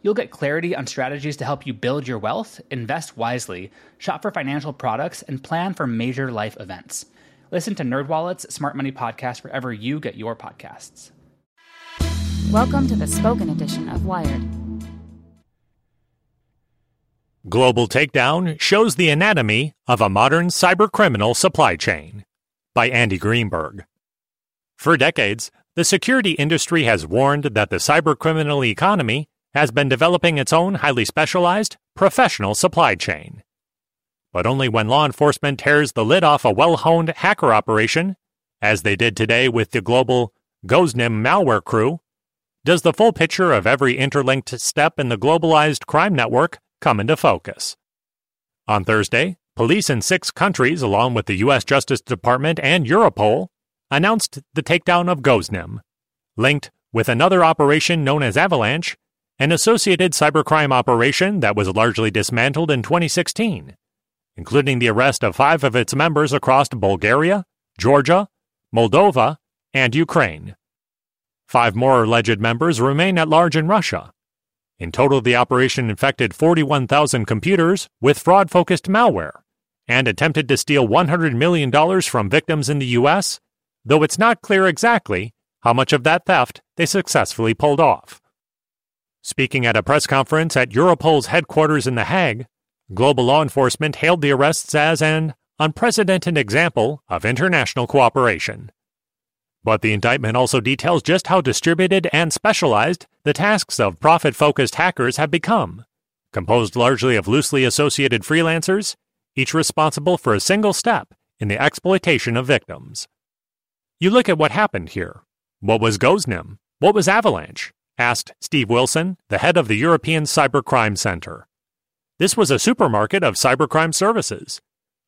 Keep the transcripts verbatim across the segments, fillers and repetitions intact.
You'll get clarity on strategies to help you build your wealth, invest wisely, shop for financial products, and plan for major life events. Listen to NerdWallet's Smart Money Podcast wherever you get your podcasts. Welcome to the spoken edition of Wired. Global Takedown shows the anatomy of a modern cybercriminal supply chain, by Andy Greenberg. For decades, the security industry has warned that the cybercriminal economy has been developing its own highly specialized, professional supply chain. But only when law enforcement tears the lid off a well-honed hacker operation, as they did today with the global Goznym malware crew, does the full picture of every interlinked step in the globalized crime network come into focus. On Thursday, police in six countries, along with the U S Justice Department and Europol, announced the takedown of Goznym, linked with another operation known as Avalanche, an associated cybercrime operation that was largely dismantled in twenty sixteen, including the arrest of five of its members across Bulgaria, Georgia, Moldova, and Ukraine. Five more alleged members remain at large in Russia. In total, the operation infected forty-one thousand computers with fraud-focused malware and attempted to steal one hundred million dollars from victims in the U S, though it's not clear exactly how much of that theft they successfully pulled off. Speaking at a press conference at Europol's headquarters in The Hague, global law enforcement hailed the arrests as an unprecedented example of international cooperation. But the indictment also details just how distributed and specialized the tasks of profit-focused hackers have become, composed largely of loosely associated freelancers, each responsible for a single step in the exploitation of victims. You look at what happened here. What was Goznym? What was Avalanche? Asked Steve Wilson, the head of the European Cybercrime Center. This was a supermarket of cybercrime services.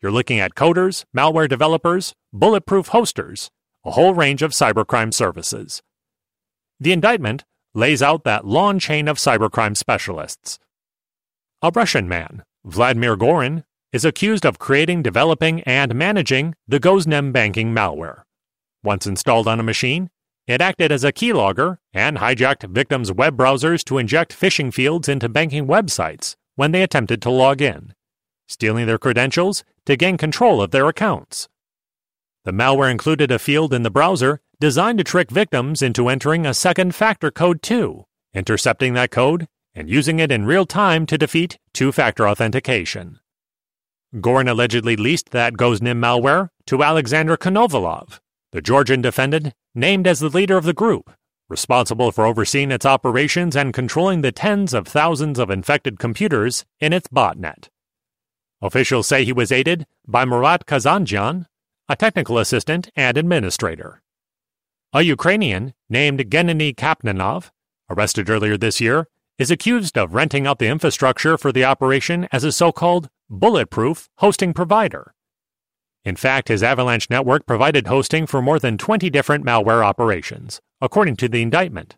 You're looking at coders, malware developers, bulletproof hosters, a whole range of cybercrime services. The indictment lays out that long chain of cybercrime specialists. A Russian man, Vladimir Gorin, is accused of creating, developing, and managing the Goznym banking malware. Once installed on a machine, it acted as a keylogger and hijacked victims' web browsers to inject phishing fields into banking websites when they attempted to log in, stealing their credentials to gain control of their accounts. The malware included a field in the browser designed to trick victims into entering a second factor code two, intercepting that code, and using it in real time to defeat two-factor authentication. Gorin allegedly leased that Goznym malware to Alexander Konovalov, the Georgian defendant named as the leader of the group, responsible for overseeing its operations and controlling the tens of thousands of infected computers in its botnet. Officials say he was aided by Murat Kazanjian, a technical assistant and administrator. A Ukrainian named Gennady Kapkanov, arrested earlier this year, is accused of renting out the infrastructure for the operation as a so-called bulletproof hosting provider. In fact, his Avalanche network provided hosting for more than twenty different malware operations, according to the indictment.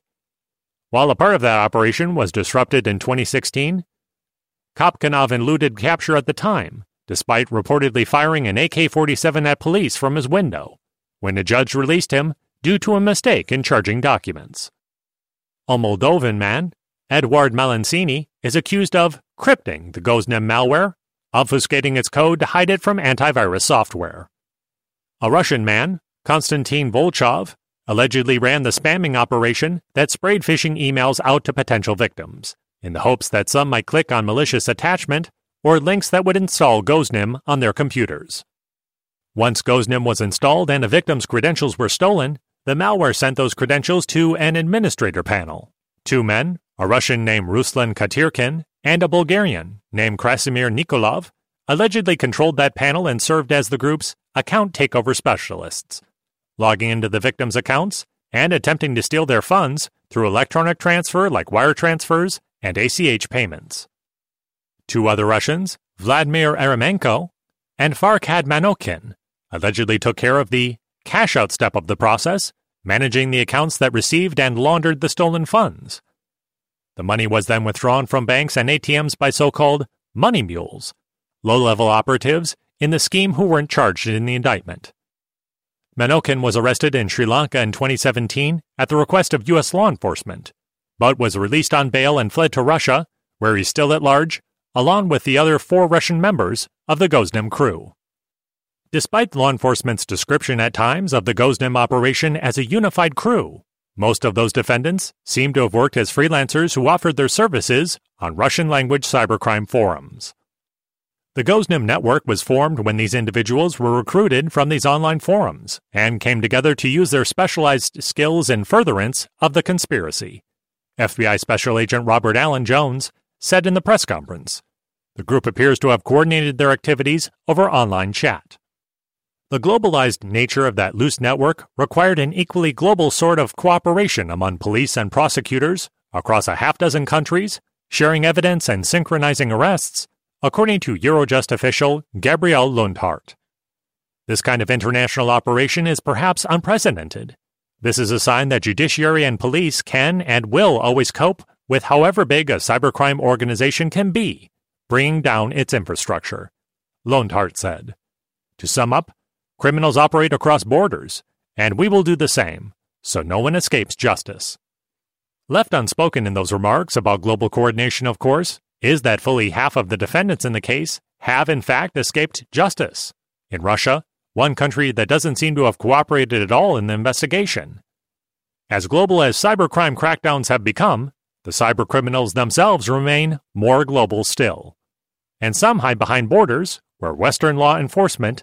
While a part of that operation was disrupted in twenty sixteen, Kapkanov eluded capture at the time, despite reportedly firing an A K forty-seven at police from his window, when a judge released him due to a mistake in charging documents. A Moldovan man, Eduard Malancini, is accused of crypting the Goznym malware, obfuscating its code to hide it from antivirus software. A Russian man, Konstantin Volchov, allegedly ran the spamming operation that sprayed phishing emails out to potential victims, in the hopes that some might click on malicious attachment or links that would install Goznym on their computers. Once Goznym was installed and a victim's credentials were stolen, the malware sent those credentials to an administrator panel. Two men, a Russian named Ruslan Katyrkin and a Bulgarian named Krasimir Nikolov, allegedly controlled that panel and served as the group's account takeover specialists, logging into the victims' accounts and attempting to steal their funds through electronic transfer like wire transfers and A C H payments. Two other Russians, Vladimir Arimenko and Farkhad Manokhin, allegedly took care of the cash-out step of the process, managing the accounts that received and laundered the stolen funds. The money was then withdrawn from banks and A T Ms by so-called money mules, low-level operatives in the scheme who weren't charged in the indictment. Manokhin was arrested in Sri Lanka in twenty seventeen at the request of U S law enforcement, but was released on bail and fled to Russia, where he's still at large, along with the other four Russian members of the Goznym crew. Despite law enforcement's description at times of the Goznym operation as a unified crew, most of those defendants seem to have worked as freelancers who offered their services on Russian-language cybercrime forums. The Goznym network was formed when these individuals were recruited from these online forums and came together to use their specialized skills in furtherance of the conspiracy. F B I Special Agent Robert Allen Jones said in the press conference, "The group appears to have coordinated their activities over online chat." The globalized nature of that loose network required an equally global sort of cooperation among police and prosecutors across a half dozen countries, sharing evidence and synchronizing arrests, according to Eurojust official Gabriel Lundhardt. This kind of international operation is perhaps unprecedented. This is a sign that judiciary and police can and will always cope with however big a cybercrime organization can be, bringing down its infrastructure, Lundhardt said. To sum up, criminals operate across borders, and we will do the same, so no one escapes justice. Left unspoken in those remarks about global coordination, of course, is that fully half of the defendants in the case have in fact escaped justice. In Russia, one country that doesn't seem to have cooperated at all in the investigation. As global as cybercrime crackdowns have become, the cybercriminals themselves remain more global still. And some hide behind borders where Western law enforcement